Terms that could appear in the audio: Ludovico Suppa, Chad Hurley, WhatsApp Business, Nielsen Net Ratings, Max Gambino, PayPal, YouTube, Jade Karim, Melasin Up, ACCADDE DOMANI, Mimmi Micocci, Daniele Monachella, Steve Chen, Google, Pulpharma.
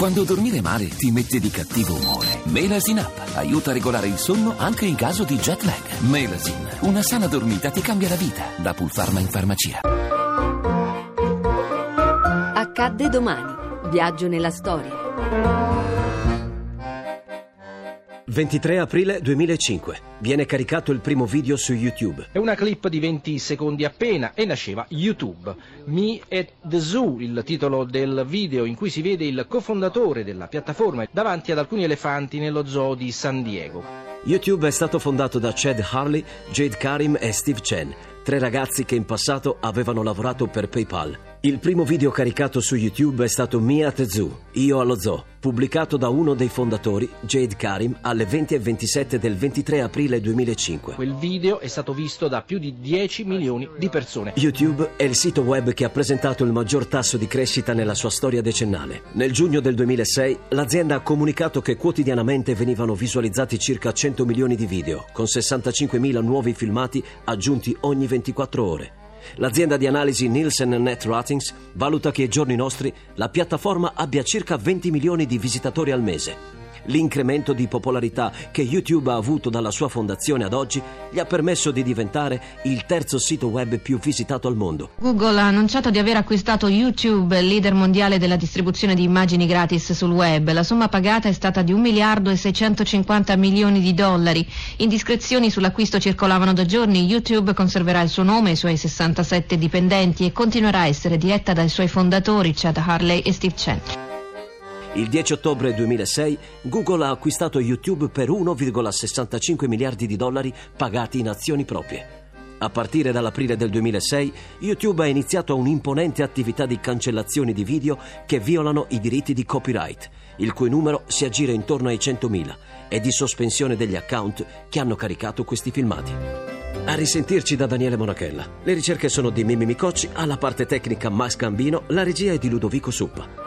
Quando dormire male ti mette di cattivo umore, Melasin Up aiuta a regolare il sonno anche in caso di jet lag. Melasin, una sana dormita ti cambia la vita. Da Pulpharma in farmacia. Accadde domani. Viaggio nella storia. 23 aprile 2005. Viene caricato il primo video su YouTube. È una clip di 20 secondi appena e nasceva YouTube. Me at the Zoo, il titolo del video in cui si vede il cofondatore della piattaforma davanti ad alcuni elefanti nello zoo di San Diego. YouTube è stato fondato da Chad Hurley, Jade Karim e Steve Chen, tre ragazzi che in passato avevano lavorato per PayPal. Il primo video caricato su YouTube è stato Me at the Zoo, Io allo zoo, pubblicato da uno dei fondatori, Jade Karim, alle 20:27 del 23 aprile 2005. Quel video è stato visto da più di 10 milioni di persone. YouTube è il sito web che ha presentato il maggior tasso di crescita nella sua storia decennale. Nel giugno del 2006 l'azienda ha comunicato che quotidianamente venivano visualizzati circa 100 milioni di video, con 65.000 nuovi filmati aggiunti ogni 24 ore. L'azienda di analisi Nielsen Net Ratings valuta che ai giorni nostri la piattaforma abbia circa 20 milioni di visitatori al mese. L'incremento di popolarità che YouTube ha avuto dalla sua fondazione ad oggi gli ha permesso di diventare il terzo sito web più visitato al mondo. Google ha annunciato di aver acquistato YouTube, leader mondiale della distribuzione di immagini gratis sul web. La somma pagata è stata di $1,650 milioni. Indiscrezioni sull'acquisto circolavano da giorni. YouTube conserverà il suo nome e i suoi 67 dipendenti e continuerà a essere diretta dai suoi fondatori Chad Hurley e Steve Chen. Il 10 ottobre 2006 Google ha acquistato YouTube per $1,65 miliardi pagati in azioni proprie. A partire dall'aprile del 2006 YouTube ha iniziato un'imponente attività di cancellazione di video che violano i diritti di copyright, il cui numero si aggira intorno ai 100.000, e di sospensione degli account che hanno caricato questi filmati. A risentirci da Daniele Monachella. Le ricerche sono di Mimmi Micocci, alla parte tecnica Max Gambino, la regia è di Ludovico Suppa.